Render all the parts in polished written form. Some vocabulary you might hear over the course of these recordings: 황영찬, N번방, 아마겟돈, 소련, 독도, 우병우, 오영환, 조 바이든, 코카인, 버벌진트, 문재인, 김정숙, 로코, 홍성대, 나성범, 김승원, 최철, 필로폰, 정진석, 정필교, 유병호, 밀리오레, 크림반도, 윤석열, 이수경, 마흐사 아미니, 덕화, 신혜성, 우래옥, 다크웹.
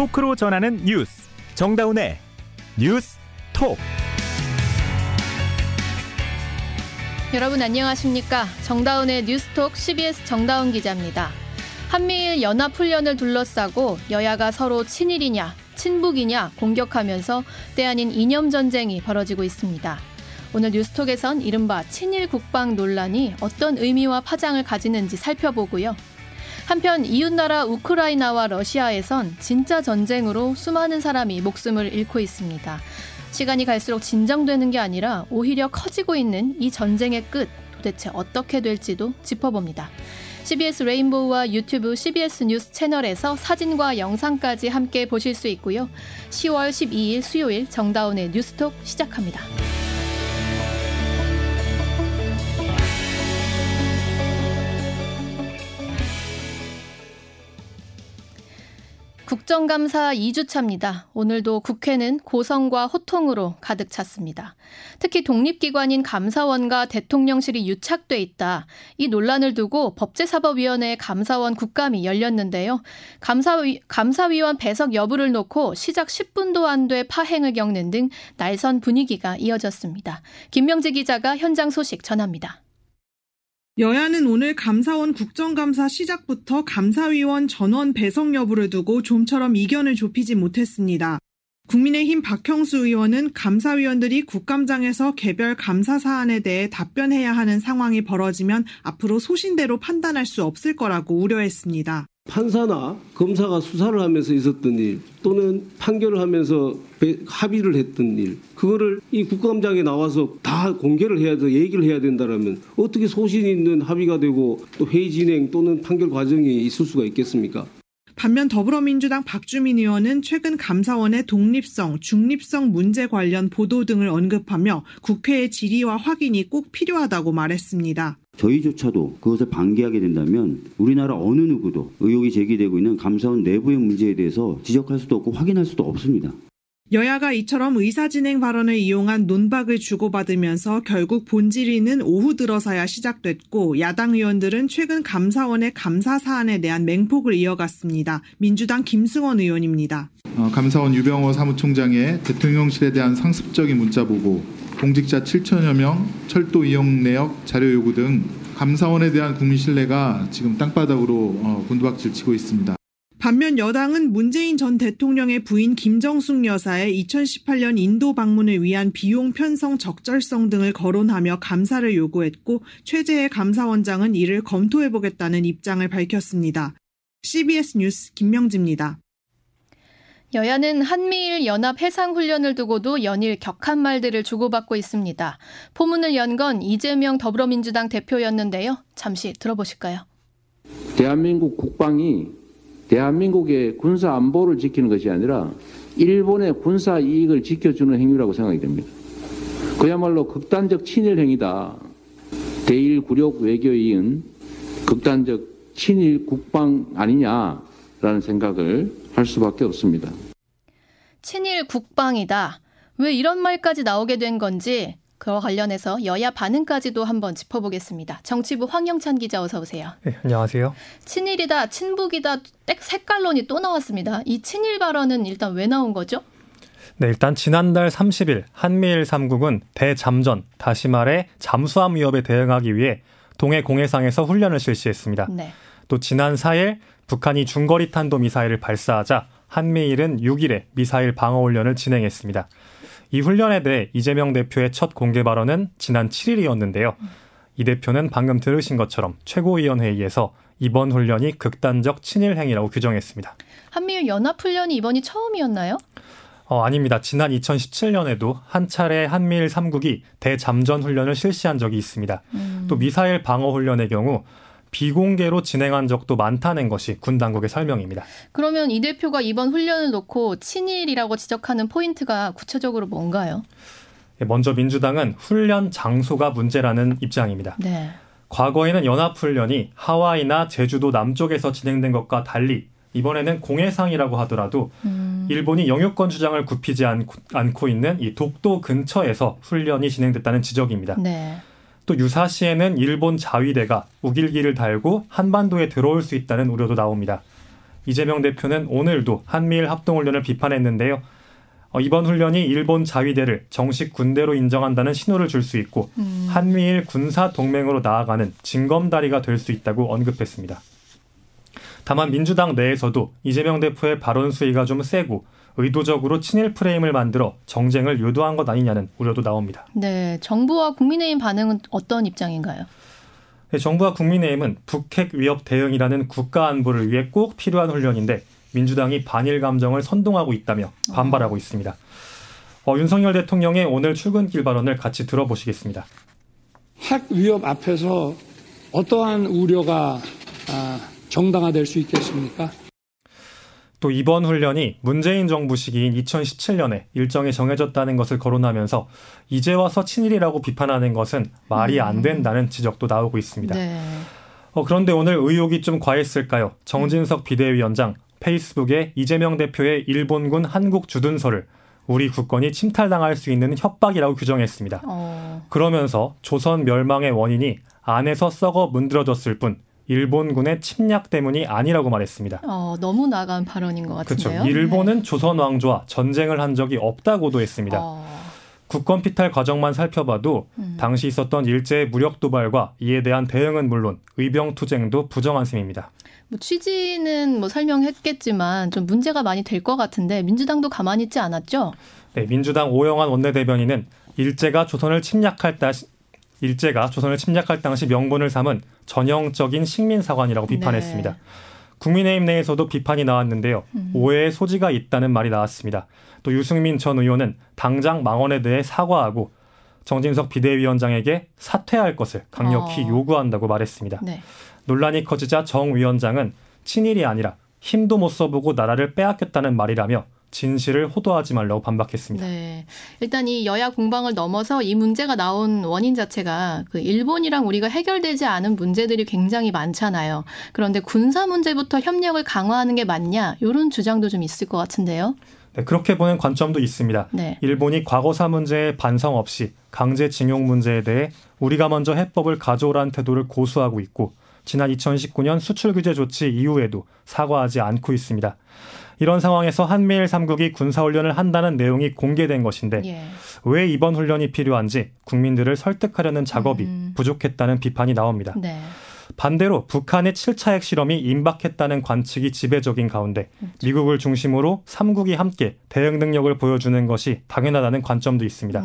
토크로 전하는 뉴스, 정다운의 뉴스톡. 여러분 안녕하십니까? 정다운의 뉴스톡 CBS 정다운 기자입니다. 한미일 연합훈련을 둘러싸고 여야가 서로 친일이냐 친북이냐 공격하면서 때아닌 이념전쟁이 벌어지고 있습니다. 오늘 뉴스톡에선 이른바 친일 국방 논란이 어떤 의미와 파장을 가지는지 살펴보고요. 한편 이웃나라 우크라이나와 러시아에선 진짜 전쟁으로 수많은 사람이 목숨을 잃고 있습니다. 시간이 갈수록 진정되는 게 아니라 오히려 커지고 있는 이 전쟁의 끝, 도대체 어떻게 될지도 짚어봅니다. CBS 레인보우와 유튜브 CBS 뉴스 채널에서 사진과 영상까지 함께 보실 수 있고요. 10월 12일 수요일 정다운의 뉴스톡 시작합니다. 국정감사 2주차입니다. 오늘도 국회는 고성과 호통으로 가득 찼습니다. 특히 독립기관인 감사원과 대통령실이 유착돼 있다. 이 논란을 두고 법제사법위원회의 감사원 국감이 열렸는데요. 감사위원 배석 여부를 놓고 시작 10분도 안 돼 파행을 겪는 등 날선 분위기가 이어졌습니다. 김명재 기자가 현장 소식 전합니다. 여야는 오늘 감사원 국정감사 시작부터 감사위원 전원 배석 여부를 두고 좀처럼 이견을 좁히지 못했습니다. 국민의힘 박형수 의원은 감사위원들이 국감장에서 개별 감사 사안에 대해 답변해야 하는 상황이 벌어지면 앞으로 소신대로 판단할 수 없을 거라고 우려했습니다. 판사나 검사가 수사를 하면서 있었던 일 또는 판결을 하면서 합의를 했던 일, 그거를 이 국감장에 나와서 다 공개를 해야 돼서 얘기를 해야 된다라면 어떻게 소신 있는 합의가 되고 또 회의 진행 또는 판결 과정이 있을 수가 있겠습니까? 반면 더불어민주당 박주민 의원은 최근 감사원의 독립성, 중립성 문제 관련 보도 등을 언급하며 국회의 질의와 확인이 꼭 필요하다고 말했습니다. 저희조차도 그것을 방기하게 된다면 우리나라 어느 누구도 의혹이 제기되고 있는 감사원 내부의 문제에 대해서 지적할 수도 없고 확인할 수도 없습니다. 여야가 이처럼 의사진행 발언을 이용한 논박을 주고받으면서 결국 본질의는 오후 들어서야 시작됐고 야당 의원들은 최근 감사원의 감사 사안에 대한 맹폭을 이어갔습니다. 민주당 김승원 의원입니다. 감사원 유병호 사무총장의 대통령실에 대한 상습적인 문자 보고, 공직자 7천여 명, 철도 이용 내역 자료 요구 등 감사원에 대한 국민 신뢰가 지금 땅바닥으로 곤두박질 치고 있습니다. 반면 여당은 문재인 전 대통령의 부인 김정숙 여사의 2018년 인도 방문을 위한 비용 편성 적절성 등을 거론하며 감사를 요구했고, 최재해 감사원장은 이를 검토해보겠다는 입장을 밝혔습니다. CBS 뉴스 김명지입니다. 여야는 한미일 연합 해상훈련을 두고도 연일 격한 말들을 주고받고 있습니다. 포문을 연 건 이재명 더불어민주당 대표였는데요. 잠시 들어보실까요? 대한민국 국방이 대한민국의 군사 안보를 지키는 것이 아니라 일본의 군사 이익을 지켜주는 행위라고 생각이 됩니다. 그야말로 극단적 친일 행위다. 대일 굴욕 외교에 이은 극단적 친일 국방 아니냐라는 생각을 할 수밖에 없습니다. 친일 국방이다. 왜 이런 말까지 나오게 된 건지 그와 관련해서 여야 반응까지도 한번 짚어보겠습니다. 정치부 황영찬 기자 어서 오세요. 네, 안녕하세요. 친일이다, 친북이다, 색깔론이 또 나왔습니다. 이 친일 발언은 일단 왜 나온 거죠? 네, 일단 지난달 30일 한미일 3국은 대잠전, 다시 말해 잠수함 위협에 대응하기 위해 동해 공해상에서 훈련을 실시했습니다. 네. 또 지난 4일 북한이 중거리 탄도미사일을 발사하자 한미일은 6일에 미사일 방어훈련을 진행했습니다. 이 훈련에 대해 이재명 대표의 첫 공개 발언은 지난 7일이었는데요. 이 대표는 방금 들으신 것처럼 최고위원회의에서 이번 훈련이 극단적 친일 행위라고 규정했습니다. 한미일 연합훈련이 이번이 처음이었나요? 아닙니다. 지난 2017년에도 한 차례 한미일 3국이 대잠전 훈련을 실시한 적이 있습니다. 또 미사일 방어 훈련의 경우 비공개로 진행한 적도 많다는 것이 군 당국의 설명입니다. 그러면 이 대표가 이번 훈련을 놓고 친일이라고 지적하는 포인트가 구체적으로 뭔가요? 먼저 민주당은 훈련 장소가 문제라는 입장입니다. 네. 과거에는 연합훈련이 하와이나 제주도 남쪽에서 진행된 것과 달리 이번에는 공해상이라고 하더라도 일본이 영유권 주장을 굽히지 않고 있는 이 독도 근처에서 훈련이 진행됐다는 지적입니다. 네. 또 유사시에는 일본 자위대가 우길기를 달고 한반도에 들어올 수 있다는 우려도 나옵니다. 이재명 대표는 오늘도 한미일 합동훈련을 비판했는데요. 이번 훈련이 일본 자위대를 정식 군대로 인정한다는 신호를 줄 수 있고 한미일 군사 동맹으로 나아가는 징검다리가 될 수 있다고 언급했습니다. 다만 민주당 내에서도 이재명 대표의 발언 수위가 좀 세고 의도적으로 친일 프레임을 만들어 정쟁을 유도한 것 아니냐는 우려도 나옵니다. 네, 정부와 국민의힘 반응은 어떤 입장인가요? 네, 정부와 국민의힘은 북핵 위협 대응이라는 국가 안보를 위해 꼭 필요한 훈련인데 민주당이 반일 감정을 선동하고 있다며 반발하고 있습니다. 윤석열 대통령의 오늘 출근길 발언을 같이 들어보시겠습니다. 핵 위협 앞에서 어떠한 우려가 정당화될 수 있겠습니까? 또 이번 훈련이 문재인 정부 시기인 2017년에 일정이 정해졌다는 것을 거론하면서 이제 와서 친일이라고 비판하는 것은 말이 안 된다는 지적도 나오고 있습니다. 네. 그런데 오늘 의혹이 좀 과했을까요? 정진석 비대위원장 페이스북에 이재명 대표의 일본군 한국 주둔서를 우리 국권이 침탈당할 수 있는 협박이라고 규정했습니다. 그러면서 조선 멸망의 원인이 안에서 썩어 문드러졌을 뿐 일본군의 침략 때문이 아니라고 말했습니다. 너무 나간 발언인 것 같은데요. 그렇죠. 일본은 네. 조선 왕조와 전쟁을 한 적이 없다고도 했습니다. 국권 피탈 과정만 살펴봐도 당시 있었던 일제의 무력 도발과 이에 대한 대응은 물론 의병 투쟁도 부정한 셈입니다. 취지는 설명했겠지만 좀 문제가 많이 될 것 같은데 민주당도 가만히 있지 않았죠? 네, 민주당 오영환 원내대변인은 일제가 조선을 침략할 당시 명분을 삼은 전형적인 식민사관이라고 비판했습니다. 네. 국민의힘 내에서도 비판이 나왔는데요. 오해의 소지가 있다는 말이 나왔습니다. 또 유승민 전 의원은 당장 망언에 대해 사과하고 정진석 비대위원장에게 사퇴할 것을 강력히 요구한다고 말했습니다. 네. 논란이 커지자 정 위원장은 친일이 아니라 힘도 못 써보고 나라를 빼앗겼다는 말이라며 진실을 호도하지 말라고 반박했습니다. 네, 일단 이 여야 공방을 넘어서 이 문제가 나온 원인 자체가 일본이랑 우리가 해결되지 않은 문제들이 굉장히 많잖아요. 그런데 군사 문제부터 협력을 강화하는 게 맞냐 이런 주장도 좀 있을 것 같은데요. 네, 그렇게 보는 관점도 있습니다. 네. 일본이 과거사 문제에 반성 없이 강제징용 문제에 대해 우리가 먼저 해법을 가져오라는 태도를 고수하고 있고 지난 2019년 수출 규제 조치 이후에도 사과하지 않고 있습니다. 이런 상황에서 한미일 3국이 군사훈련을 한다는 내용이 공개된 것인데 예. 왜 이번 훈련이 필요한지 국민들을 설득하려는 작업이 부족했다는 비판이 나옵니다. 네. 반대로 북한의 7차 핵실험이 임박했다는 관측이 지배적인 가운데 미국을 중심으로 3국이 함께 대응 능력을 보여주는 것이 당연하다는 관점도 있습니다.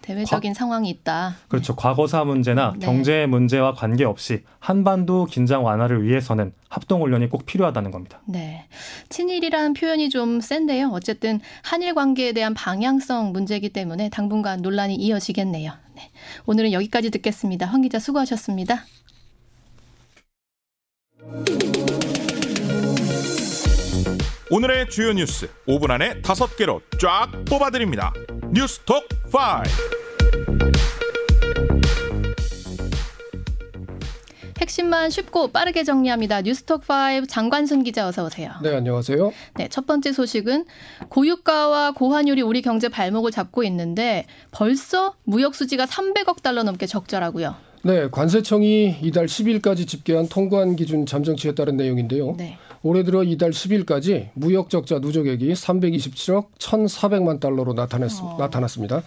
대외적인 상황이 있다. 그렇죠. 네. 과거사 문제나 네. 경제의 문제와 관계없이 한반도 긴장 완화를 위해서는 합동훈련이 꼭 필요하다는 겁니다. 네, 친일이라는 표현이 좀 센데요. 어쨌든 한일 관계에 대한 방향성 문제이기 때문에 당분간 논란이 이어지겠네요. 네. 오늘은 여기까지 듣겠습니다. 황 기자 수고하셨습니다. 오늘의 주요 뉴스 5분 안에 5개로 쫙 뽑아드립니다. 뉴스톡 5 핵심만 쉽고 빠르게 정리합니다. 뉴스톡 5 장관순 기자 어서 오세요. 네, 안녕하세요. 네, 첫 번째 소식은 고유가와 고환율이 우리 경제 발목을 잡고 있는데 벌써 무역 수지가 300억 달러 넘게 적자라고요. 네, 관세청이 이달 10일까지 집계한 통관 기준 잠정치에 따른 내용인데요. 네. 올해 들어 이달 10일까지 무역 적자 누적액이 327억 1,400만 달러로 나타났습니다.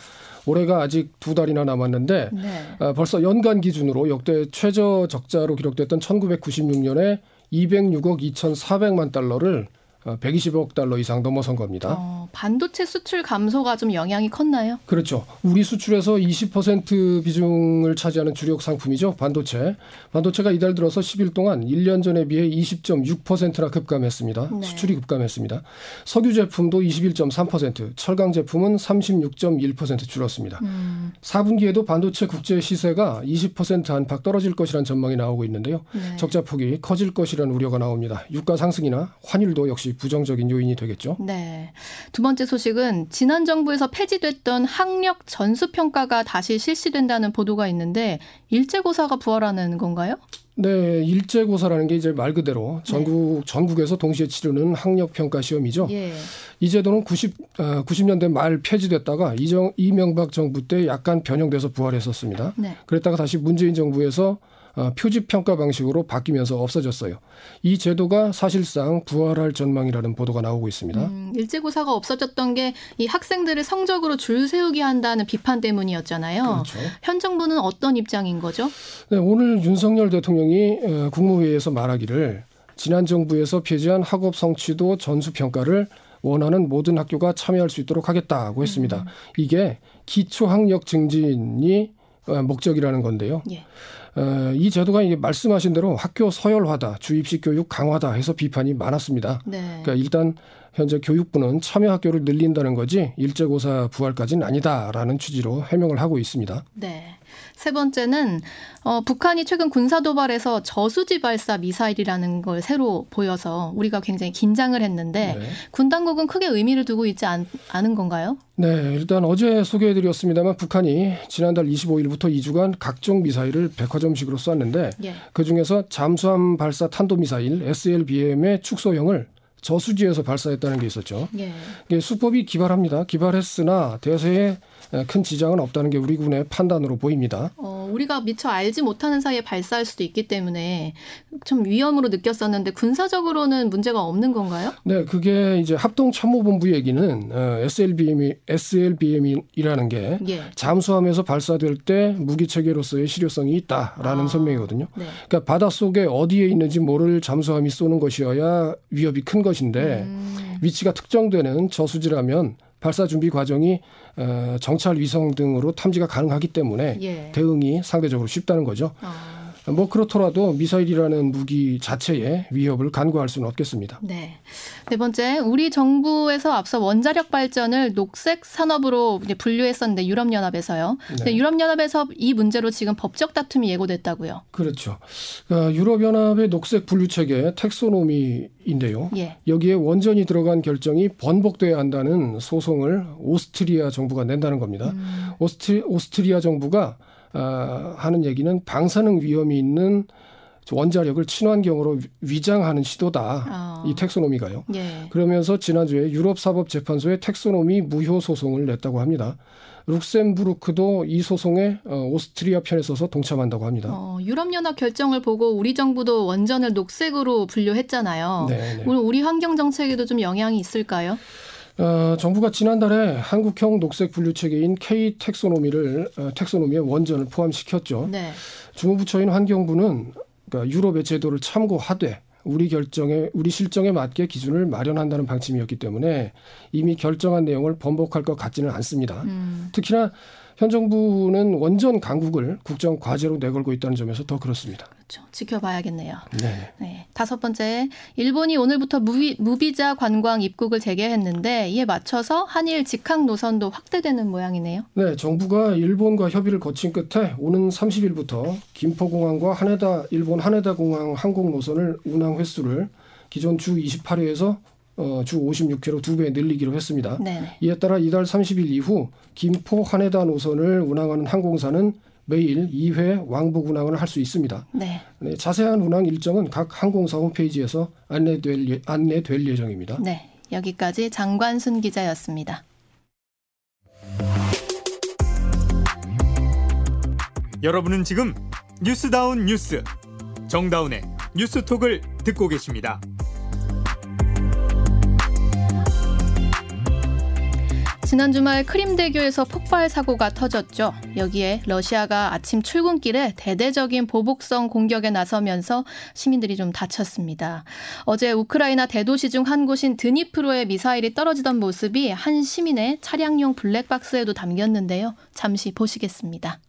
올해가 아직 두 달이나 남았는데 네. 벌써 연간 기준으로 역대 최저 적자로 기록됐던 1996년에 206억 2,400만 달러를 120억 달러 이상 넘어선 겁니다. 반도체 수출 감소가 좀 영향이 컸나요? 그렇죠. 우리 수출에서 20% 비중을 차지하는 주력 상품이죠. 반도체가 이달 들어서 10일 동안 1년 전에 비해 20.6%나 급감했습니다. 네. 수출이 급감했습니다. 석유 제품도 21.3%, 철강 제품은 36.1% 줄었습니다. 4분기에도 반도체 국제 시세가 20% 안팎 떨어질 것이라는 전망이 나오고 있는데요. 네. 적자폭이 커질 것이라는 우려가 나옵니다. 유가 상승이나 환율도 역시 부정적인 요인이 되겠죠. 네. 두 번째 소식은 지난 정부에서 폐지됐던 학력 전수평가가 다시 실시된다는 보도가 있는데 일제고사가 부활하는 건가요? 네, 일제고사라는 게 이제 말 그대로 전국에서 동시에 치르는 학력평가 시험이죠. 예. 이 제도는 90년대 말 폐지됐다가 이명박 정부 때 약간 변형돼서 부활했었습니다. 네. 그랬다가 다시 문재인 정부에서 표지평가 방식으로 바뀌면서 없어졌어요. 이 제도가 사실상 부활할 전망이라는 보도가 나오고 있습니다. 일제고사가 없어졌던 게 이 학생들을 성적으로 줄 세우게 한다는 비판 때문이었잖아요. 그렇죠. 현 정부는 어떤 입장인 거죠? 네, 오늘 윤석열 대통령이 국무회의에서 말하기를 지난 정부에서 폐지한 학업 성취도 전수평가를 원하는 모든 학교가 참여할 수 있도록 하겠다고 했습니다. 이게 기초학력 증진이 목적이라는 건데요. 예. 이 제도가 이게 말씀하신 대로 학교 서열화다, 주입식 교육 강화다 해서 비판이 많았습니다. 네. 그러니까 일단 현재 교육부는 참여 학교를 늘린다는 거지 일제고사 부활까지는 아니다라는 취지로 해명을 하고 있습니다. 네. 세 번째는 북한이 최근 군사도발에서 저수지 발사 미사일이라는 걸 새로 보여서 우리가 굉장히 긴장을 했는데 네. 군 당국은 크게 의미를 두고 있지 않은 건가요? 네. 일단 어제 소개해드렸습니다만 북한이 지난달 25일부터 2주간 각종 미사일을 백화점식으로 쐈는데 예. 그중에서 잠수함 발사 탄도미사일 SLBM의 축소형을 저수지에서 발사했다는 게 있었죠. 예. 이게 수법이 기발합니다. 기발했으나 대세에 큰 지장은 없다는 게 우리 군의 판단으로 보입니다. 우리가 미처 알지 못하는 사이에 발사할 수도 있기 때문에 좀 위험으로 느꼈었는데 군사적으로는 문제가 없는 건가요? 네, 그게 이제 합동참모본부 얘기는 SLBM이라는 게 예. 잠수함에서 발사될 때 무기체계로서의 실효성이 있다라는 설명이거든요. 네. 그러니까 바닷속에 어디에 있는지 모를 잠수함이 쏘는 것이어야 위협이 큰 것인데 위치가 특정되는 저수지라면 발사 준비 과정이 정찰 위성 등으로 탐지가 가능하기 때문에 예. 대응이 상대적으로 쉽다는 거죠. 뭐 그렇더라도 미사일이라는 무기 자체의 위협을 간과할 수는 없겠습니다. 네. 네 번째, 우리 정부에서 앞서 원자력 발전을 녹색 산업으로 이제 분류했었는데 유럽연합에서요. 네. 근데 유럽연합에서 이 문제로 지금 법적 다툼이 예고됐다고요. 그렇죠. 유럽연합의 녹색 분류체계 텍소노미인데요. 예. 여기에 원전이 들어간 결정이 번복돼야 한다는 소송을 오스트리아 정부가 낸다는 겁니다. 오스트리아 정부가 하는 얘기는 방사능 위험이 있는 원자력을 친환경으로 위장하는 시도다. 이 텍소노미가요. 예. 그러면서 지난주에 유럽사법재판소에 텍소노미 무효 소송을 냈다고 합니다. 룩셈부르크도 이 소송에 오스트리아 편에 서서 동참한다고 합니다. 유럽연합 결정을 보고 우리 정부도 원전을 녹색으로 분류했잖아요. 네네. 우리 환경정책에도 좀 영향이 있을까요? 정부가 지난달에 한국형 녹색 분류체계인 K-텍소노미를 텍소노미의 원전을 포함시켰죠. 네. 주무부처인 환경부는 그러니까 유럽의 제도를 참고하되 우리 실정에 맞게 기준을 마련한다는 방침이었기 때문에 이미 결정한 내용을 번복할 것 같지는 않습니다. 특히나 현 정부는 원전 강국을 국정 과제로 내걸고 있다는 점에서 더 그렇습니다. 그렇죠. 지켜봐야겠네요. 네. 네. 다섯 번째, 일본이 오늘부터 무비자 관광 입국을 재개했는데 이에 맞춰서 한일 직항 노선도 확대되는 모양이네요. 네. 정부가 일본과 협의를 거친 끝에 오는 30일부터 김포공항과 일본 하네다 공항 항공 노선을 운항 횟수를 기존 주 28회에서 주 56회로 2배 늘리기로 했습니다. 네네. 이에 따라 이달 30일 이후 김포 하네다 노선을 운항하는 항공사는 매일 2회 왕복 운항을 할 수 있습니다. 네. 네, 자세한 운항 일정은 각 항공사 홈페이지에서 안내될 예정입니다. 네, 여기까지 장관순 기자였습니다. 여러분은 지금 뉴스다운 뉴스 정다운의 뉴스톡을 듣고 계십니다. 지난 주말 크림대교에서 폭발 사고가 터졌죠. 여기에 러시아가 아침 출근길에 대대적인 보복성 공격에 나서면서 시민들이 좀 다쳤습니다. 어제 우크라이나 대도시 중 한 곳인 드니프로에 미사일이 떨어지던 모습이 한 시민의 차량용 블랙박스에도 담겼는데요. 잠시 보시겠습니다.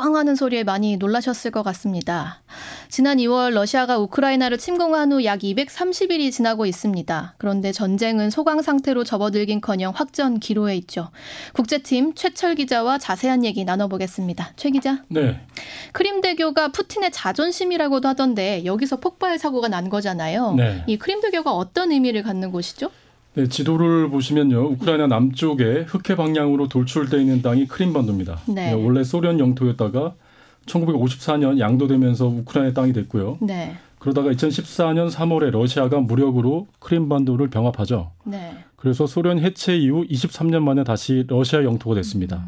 꽝 하는 소리에 많이 놀라셨을 것 같습니다. 지난 2월 러시아가 우크라이나를 침공한 후 약 230일이 지나고 있습니다. 그런데 전쟁은 소강 상태로 접어들긴커녕 확전 기로에 있죠. 국제팀 최철 기자와 자세한 얘기 나눠보겠습니다. 최 기자. 네. 크림대교가 푸틴의 자존심이라고도 하던데 여기서 폭발 사고가 난 거잖아요. 네. 이 크림대교가 어떤 의미를 갖는 곳이죠? 네, 지도를 보시면요. 우크라이나 남쪽에 흑해 방향으로 돌출되어 있는 땅이 크림반도입니다. 네. 원래 소련 영토였다가 1954년 양도되면서 우크라이나 땅이 됐고요. 네. 그러다가 2014년 3월에 러시아가 무력으로 크림반도를 병합하죠. 네. 그래서 소련 해체 이후 23년 만에 다시 러시아 영토가 됐습니다.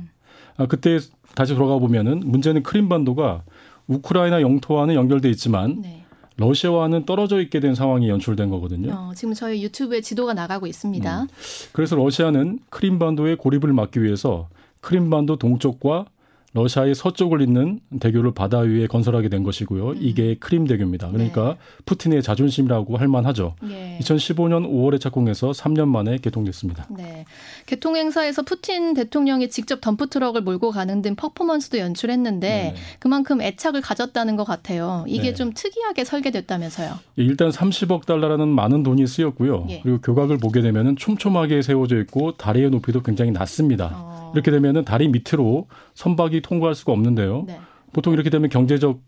그때 다시 돌아가 보면은 문제는 크림반도가 우크라이나 영토와는 연결돼 있지만 네. 러시아와는 떨어져 있게 된 상황이 연출된 거거든요. 지금 저희 유튜브에 지도가 나가고 있습니다. 그래서 러시아는 크림반도의 고립을 막기 위해서 크림반도 동쪽과 러시아의 서쪽을 잇는 대교를 바다 위에 건설하게 된 것이고요. 이게 크림대교입니다. 그러니까 네. 푸틴의 자존심이라고 할 만하죠. 네. 2015년 5월에 착공해서 3년 만에 개통됐습니다. 네, 개통 행사에서 푸틴 대통령이 직접 덤프트럭을 몰고 가는 등 퍼포먼스도 연출했는데 네. 그만큼 애착을 가졌다는 것 같아요. 이게 네. 좀 특이하게 설계됐다면서요. 예, 일단 30억 달러라는 많은 돈이 쓰였고요. 예. 그리고 교각을 보게 되면 촘촘하게 세워져 있고 다리의 높이도 굉장히 낮습니다. 이렇게 되면 다리 밑으로 선박이 통과할 수가 없는데요. 네. 보통 이렇게 되면 경제적으로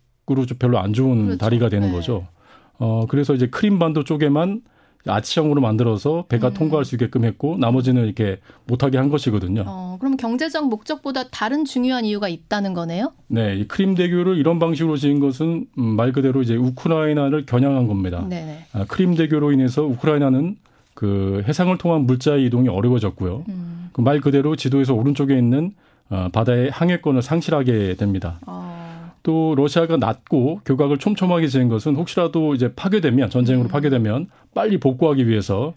좀 별로 안 좋은 그렇죠. 다리가 되는 네. 거죠. 그래서 이제 크림반도 쪽에만 아치형으로 만들어서 배가 통과할 수 있게끔 했고 나머지는 이렇게 못하게 한 것이거든요. 그럼 경제적 목적보다 다른 중요한 이유가 있다는 거네요? 네. 이 크림대교를 이런 방식으로 지은 것은 말 그대로 이제 우크라이나를 겨냥한 겁니다. 아, 크림대교로 인해서 우크라이나는 그 해상을 통한 물자의 이동이 어려워졌고요. 그 말 그대로 지도에서 오른쪽에 있는 바다의 항해권을 상실하게 됩니다. 또 러시아가 낮고 교각을 촘촘하게 지은 것은 혹시라도 이제 파괴되면 전쟁으로 파괴되면 빨리 복구하기 위해서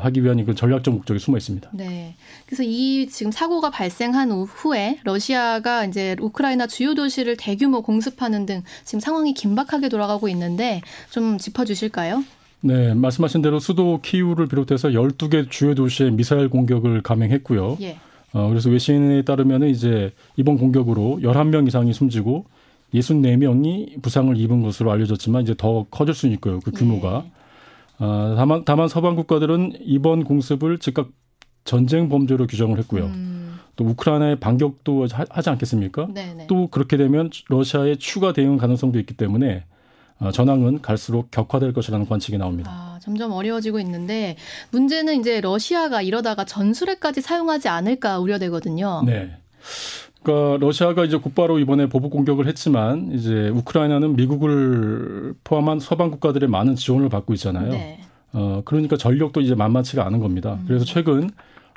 하기 위한 그 전략적 목적이 숨어 있습니다. 네. 그래서 이 지금 사고가 발생한 후에 러시아가 이제 우크라이나 주요 도시를 대규모 공습하는 등 지금 상황이 긴박하게 돌아가고 있는데 좀 짚어주실까요? 네, 말씀하신 대로 수도 키우를 비롯해서 12개 주요 도시에 미사일 공격을 감행했고요. 예. 그래서 외신에 따르면 이제 이번 공격으로 11명 이상이 숨지고 64명이 부상을 입은 것으로 알려졌지만 이제 더 커질 수는 있고요. 그 규모가. 예. 다만 서방 국가들은 이번 공습을 즉각 전쟁 범죄로 규정을 했고요. 또 우크라이나의 반격도 하지 않겠습니까? 네네. 또 그렇게 되면 러시아의 추가 대응 가능성도 있기 때문에 전황은 갈수록 격화될 것이라는 관측이 나옵니다. 점점 어려워지고 있는데 문제는 이제 러시아가 이러다가 전술핵까지 사용하지 않을까 우려되거든요. 네. 그러니까 러시아가 이제 곧바로 이번에 보복 공격을 했지만 이제 우크라이나는 미국을 포함한 서방 국가들의 많은 지원을 받고 있잖아요. 네. 그러니까 전력도 이제 만만치가 않은 겁니다. 그래서 최근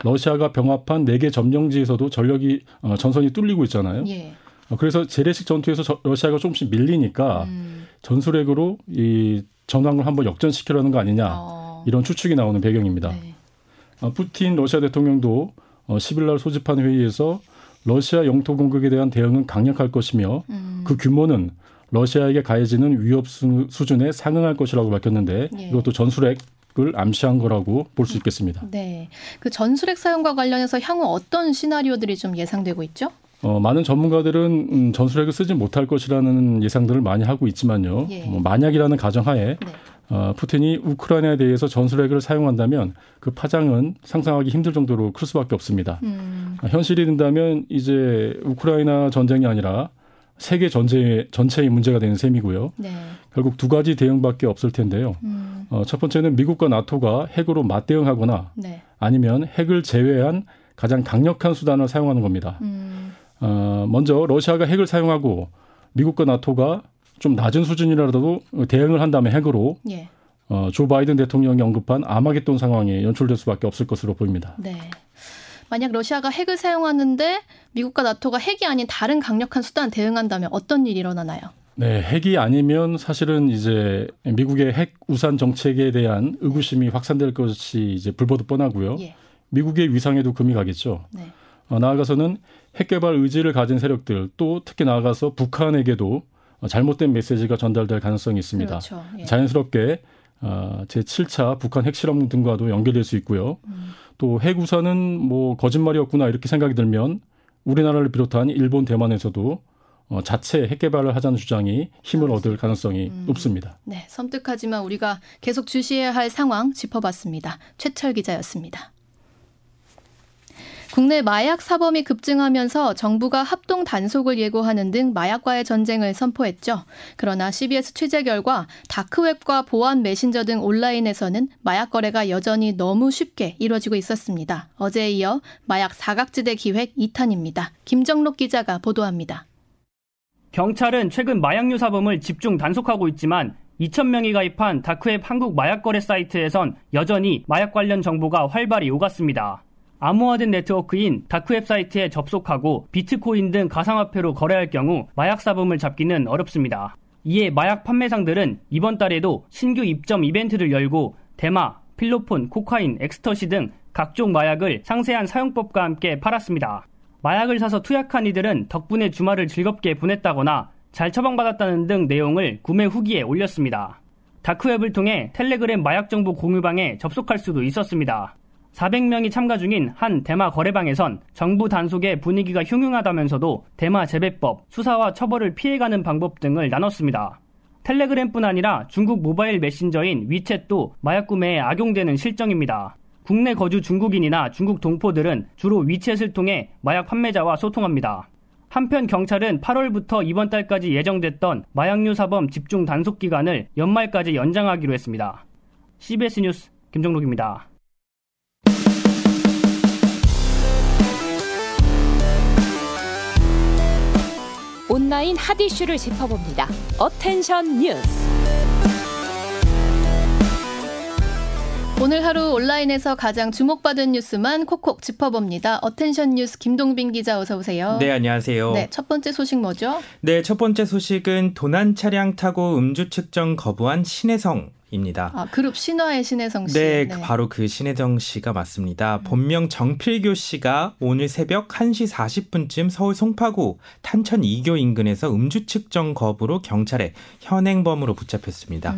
러시아가 병합한 4개 점령지에서도 전선이 뚫리고 있잖아요. 예. 그래서 재래식 전투에서 러시아가 조금씩 밀리니까 전술핵으로 이 전황을 한번 역전시키려는 거 아니냐 이런 추측이 나오는 배경입니다. 네. 푸틴 러시아 대통령도 10일 날 소집한 회의에서 러시아 영토 공격에 대한 대응은 강력할 것이며 그 규모는 러시아에게 가해지는 위협 수준에 상응할 것이라고 밝혔는데 예. 이것도 전술핵 암시한 거라고 볼 수 있겠습니다. 네, 그 전술핵 사용과 관련해서 향후 어떤 시나리오들이 좀 예상되고 있죠? 많은 전문가들은 전술핵을 쓰지 못할 것이라는 예상들을 많이 하고 있지만요. 예. 만약이라는 가정하에 네. 푸틴이 우크라이나에 대해서 전술핵을 사용한다면 그 파장은 상상하기 힘들 정도로 클 수밖에 없습니다. 현실이 된다면 이제 우크라이나 전쟁이 아니라 세계 전체의 문제가 되는 셈이고요. 네. 결국 두 가지 대응밖에 없을 텐데요. 첫 번째는 미국과 나토가 핵으로 맞대응하거나 네. 아니면 핵을 제외한 가장 강력한 수단을 사용하는 겁니다. 먼저 러시아가 핵을 사용하고 미국과 나토가 좀 낮은 수준이라도 대응을 한 다음에 핵으로 예. 조 바이든 대통령이 언급한 아마겟돈 상황이 연출될 수밖에 없을 것으로 보입니다. 네. 만약 러시아가 핵을 사용하는데 미국과 나토가 핵이 아닌 다른 강력한 수단 대응한다면 어떤 일이 일어나나요? 네, 핵이 아니면 사실은 이제 미국의 핵 우산 정책에 대한 의구심이 확산될 것이 이제 불보듯 뻔하고요. 예. 미국의 위상에도 금이 가겠죠. 네. 나아가서는 핵 개발 의지를 가진 세력들 또 특히 나아가서 북한에게도 잘못된 메시지가 전달될 가능성이 있습니다. 그렇죠. 예. 자연스럽게 제7차 북한 핵실험 등과도 연결될 수 있고요. 또 핵우산은 거짓말이었구나 이렇게 생각이 들면 우리나라를 비롯한 일본, 대만에서도 자체 핵 개발을 하자는 주장이 힘을 얻을 가능성이 높습니다. 네, 섬뜩하지만 우리가 계속 주시해야 할 상황 짚어봤습니다. 최철 기자였습니다. 국내 마약 사범이 급증하면서 정부가 합동 단속을 예고하는 등 마약과의 전쟁을 선포했죠. 그러나 CBS 취재 결과 다크웹과 보안 메신저 등 온라인에서는 마약 거래가 여전히 너무 쉽게 이루어지고 있었습니다. 어제에 이어 마약 사각지대 기획 2탄입니다. 김정록 기자가 보도합니다. 경찰은 최근 마약류 사범을 집중 단속하고 있지만 2,000명이 가입한 다크웹 한국 마약거래 사이트에선 여전히 마약 관련 정보가 활발히 오갔습니다. 암호화된 네트워크인 다크웹 사이트에 접속하고 비트코인 등 가상화폐로 거래할 경우 마약 사범을 잡기는 어렵습니다. 이에 마약 판매상들은 이번 달에도 신규 입점 이벤트를 열고 대마, 필로폰, 코카인, 엑스터시 등 각종 마약을 상세한 사용법과 함께 팔았습니다. 마약을 사서 투약한 이들은 덕분에 주말을 즐겁게 보냈다거나 잘 처방받았다는 등 내용을 구매 후기에 올렸습니다. 다크웹을 통해 텔레그램 마약정보 공유방에 접속할 수도 있었습니다. 400명이 참가 중인 한 대마 거래방에선 정부 단속의 분위기가 흉흉하다면서도 대마 재배법, 수사와 처벌을 피해가는 방법 등을 나눴습니다. 텔레그램뿐 아니라 중국 모바일 메신저인 위챗도 마약 구매에 악용되는 실정입니다. 국내 거주 중국인이나 중국 동포들은 주로 위챗을 통해 마약 판매자와 소통합니다. 한편 경찰은 8월부터 이번 달까지 예정됐던 마약류 사범 집중 단속 기간을 연말까지 연장하기로 했습니다. CBS 뉴스 김정록입니다. 온라인 핫 이슈를 짚어봅니다. 어텐션 뉴스. 오늘 하루 온라인에서 가장 주목받은 뉴스만 콕콕 짚어봅니다. 어텐션 뉴스 김동빈 기자 어서 오세요. 네, 안녕하세요. 네, 첫 번째 소식 뭐죠? 네, 첫 번째 소식은 도난 차량 타고 음주 측정 거부한 신혜성 입니다. 아, 그룹 신화의 신혜성 씨. 네, 네. 바로 그 신혜성 씨가 맞습니다. 본명 정필교 씨가 오늘 새벽 1시 40분쯤 서울 송파구 탄천 2교 인근에서 음주 측정 거부로 경찰에 현행범으로 붙잡혔습니다.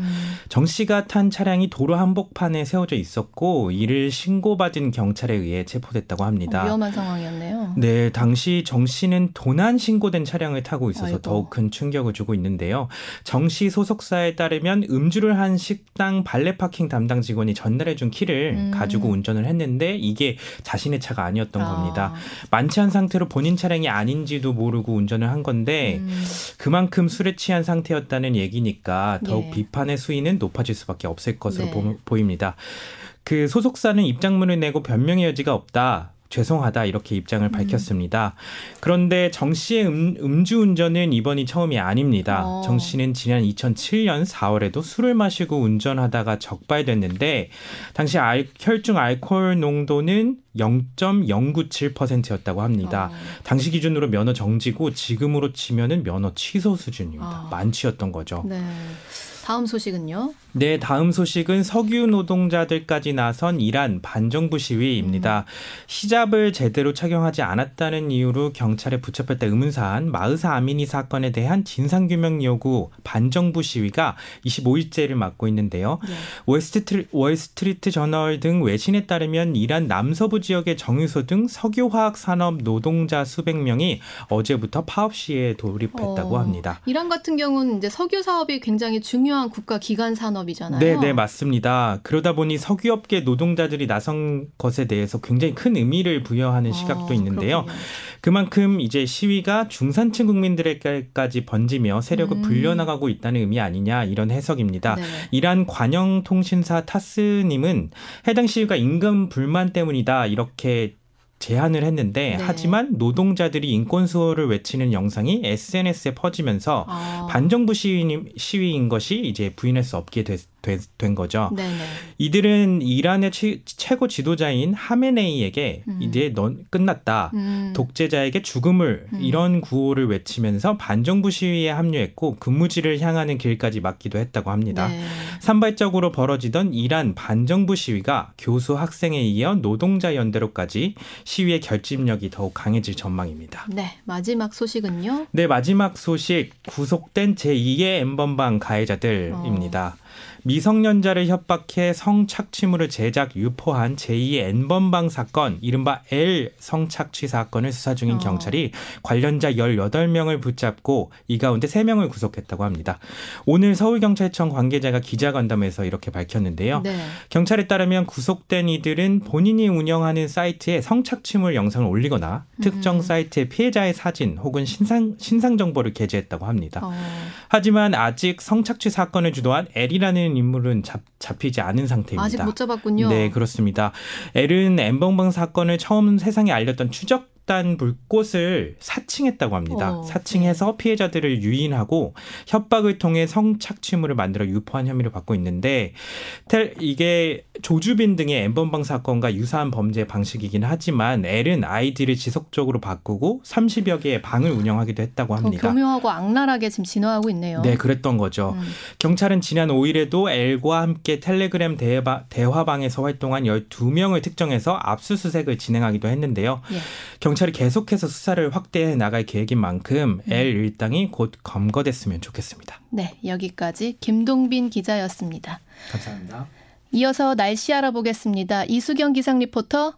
정 씨가 탄 차량이 도로 한복판에 세워져 있었고 이를 신고받은 경찰에 의해 체포됐다고 합니다. 위험한 상황이었네요. 네, 당시 정 씨는 도난 신고된 차량을 타고 있어서 아이고. 더욱 큰 충격을 주고 있는데요. 정 씨 소속사에 따르면 음주를 한 식당 발레 파킹 담당 직원이 전달해준 키를 가지고 운전을 했는데 이게 자신의 차가 아니었던 겁니다. 만취한 상태로 본인 차량이 아닌지도 모르고 운전을 한 건데 그만큼 술에 취한 상태였다는 얘기니까 더욱 예. 비판의 수위는 높아질 수밖에 없을 것으로 네. 보입니다. 그 소속사는 입장문을 내고 변명의 여지가 없다. 죄송하다 이렇게 입장을 밝혔습니다. 그런데 정 씨의 음주운전은 이번이 처음이 아닙니다. 정 씨는 지난 2007년 4월에도 술을 마시고 운전하다가 적발됐는데 당시 혈중 알코올 농도는 0.097%였다고 합니다. 당시 기준으로 면허 정지고 지금으로 치면은 면허 취소 수준입니다. 만취였던 거죠. 네. 다음 소식은요? 네, 다음 소식은 석유 노동자들까지 나선 이란 반정부 시위입니다. 히잡을 제대로 착용하지 않았다는 이유로 경찰에 붙잡혔다 의문사한 마흐사 아미니 사건에 대한 진상규명 요구 반정부 시위가 25일째를 맞고 있는데요. 네. 월스트리트 저널 등 외신에 따르면 이란 남서부 지역의 정유소 등 석유화학 산업 노동자 수백 명이 어제부터 파업 시위에 돌입했다고 합니다. 이란 같은 경우는 이제 석유 사업이 굉장히 중요한 국가 기관 산업이잖아요. 네, 네, 맞습니다. 그러다 보니 석유업계 노동자들이 나선 것에 대해서 굉장히 큰 의미를 부여하는 시각도 있는데요. 그렇군요. 그만큼 이제 시위가 중산층 국민들에게까지 번지며 세력을 불려나가고 있다는 의미 아니냐 이런 해석입니다. 네. 이란 관영통신사 타스님은 해당 시위가 임금 불만 때문이다 이렇게 제안을 했는데 네. 하지만 노동자들이 인권 수호를 외치는 영상이 SNS에 퍼지면서 반정부 시위인 것이 이제 부인할 수 없게 된 거죠. 네네. 이들은 이란의 최고 지도자인 하메네이에게 이제 넌 끝났다. 독재자에게 죽음을 이런 구호를 외치면서 반정부 시위에 합류했고 근무지를 향하는 길까지 막기도 했다고 합니다. 네. 산발적으로 벌어지던 이란 반정부 시위가 교수 학생에 이어 노동자 연대로까지 시위의 결집력이 더욱 강해질 전망입니다. 네, 마지막 소식은요? 네, 마지막 소식 구속된 제2의 N번방 가해자들입니다. 미성년자를 협박해 성착취물을 제작 유포한 제2의 N번방 사건 이른바 L 성착취 사건을 수사 중인 경찰이 관련자 18명을 붙잡고 이 가운데 3명을 구속했다고 합니다. 오늘 서울경찰청 관계자가 기자간담회에서 이렇게 밝혔는데요. 네. 경찰에 따르면 구속된 이들은 본인이 운영하는 사이트에 성착취물 영상을 올리거나 특정 사이트에 피해자의 사진 혹은 신상 정보를 게재했다고 합니다. 하지만 아직 성착취 사건을 주도한 L이라는 인물은 잡히지 않은 상태입니다. 아직 못 잡았군요. 네, 그렇습니다. L은 N번방 사건을 처음 세상에 알렸던 추적 협단 불꽃을 사칭했다고 합니다. 사칭해서 피해자들을 유인하고 협박을 통해 성착취물을 만들어 유포한 혐의를 받고 있는데 이게 조주빈 등의 N번방 사건과 유사한 범죄 방식이긴 하지만 L은 아이디를 지속적으로 바꾸고 30여 개의 방을 운영하기도 했다고 합니다. 교묘하고 악랄하게 지금 진화하고 있네요. 네, 그랬던 거죠. 경찰은 지난 5일에도 L과 함께 텔레그램 대화방에서 활동한 12명을 특정해서 압수수색을 진행하기도 했는데요. 예. 경찰이 계속해서 수사를 확대해 나갈 계획인 만큼 L 일당이 곧 검거됐으면 좋겠습니다. 네, 여기까지 김동빈 기자였습니다. 감사합니다. 이어서 날씨 알아보겠습니다. 이수경 기상 리포터.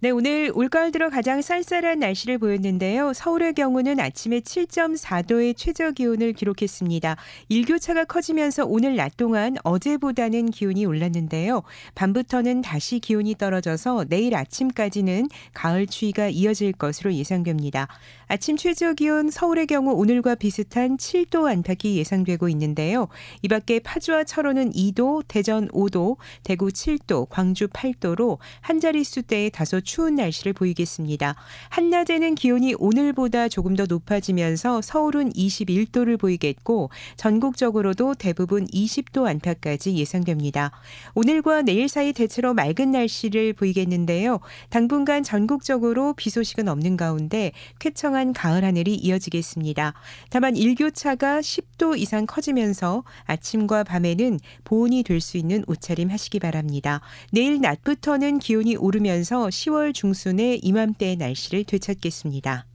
네, 오늘 올가을 들어 가장 쌀쌀한 날씨를 보였는데요. 서울의 경우는 아침에 7.4도의 최저 기온을 기록했습니다. 일교차가 커지면서 오늘 낮 동안 어제보다는 기온이 올랐는데요. 밤부터는 다시 기온이 떨어져서 내일 아침까지는 가을 추위가 이어질 것으로 예상됩니다. 아침 최저 기온 서울의 경우 오늘과 비슷한 7도 안팎이 예상되고 있는데요. 이 밖에 파주와 철원은 2도, 대전 5도, 대구 7도, 광주 8도로 한 자릿수대에 다소 추운 날씨를 보이겠습니다. 한낮에는 기온이 오늘보다 조금 더 높아지면서 서울은 21도를 보이겠고 전국적으로도 대부분 20도 안팎까지 예상됩니다. 오늘과 내일 사이 대체로 맑은 날씨를 보이겠는데요. 당분간 전국적으로 비 소식은 없는 가운데 쾌청한 가을 하늘이 이어지겠습니다. 다만 일교차가 10도 이상 커지면서 아침과 밤에는 보온이 될 수 있는 옷차림 하시기 바랍니다. 내일 낮부터는 기온이 오르면서 10월 중순에 이맘때의 날씨를 되찾겠습니다.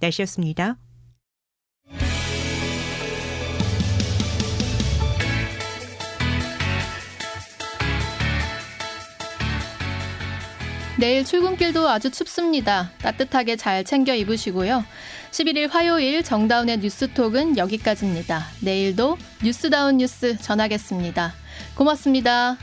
날씨였습니다. 내일 출근길도 아주 춥습니다. 따뜻하게 잘 챙겨 입으시고요. 11일 화요일 정다운의 뉴스톡은 여기까지입니다. 내일도 뉴스다운 뉴스 전하겠습니다. 고맙습니다.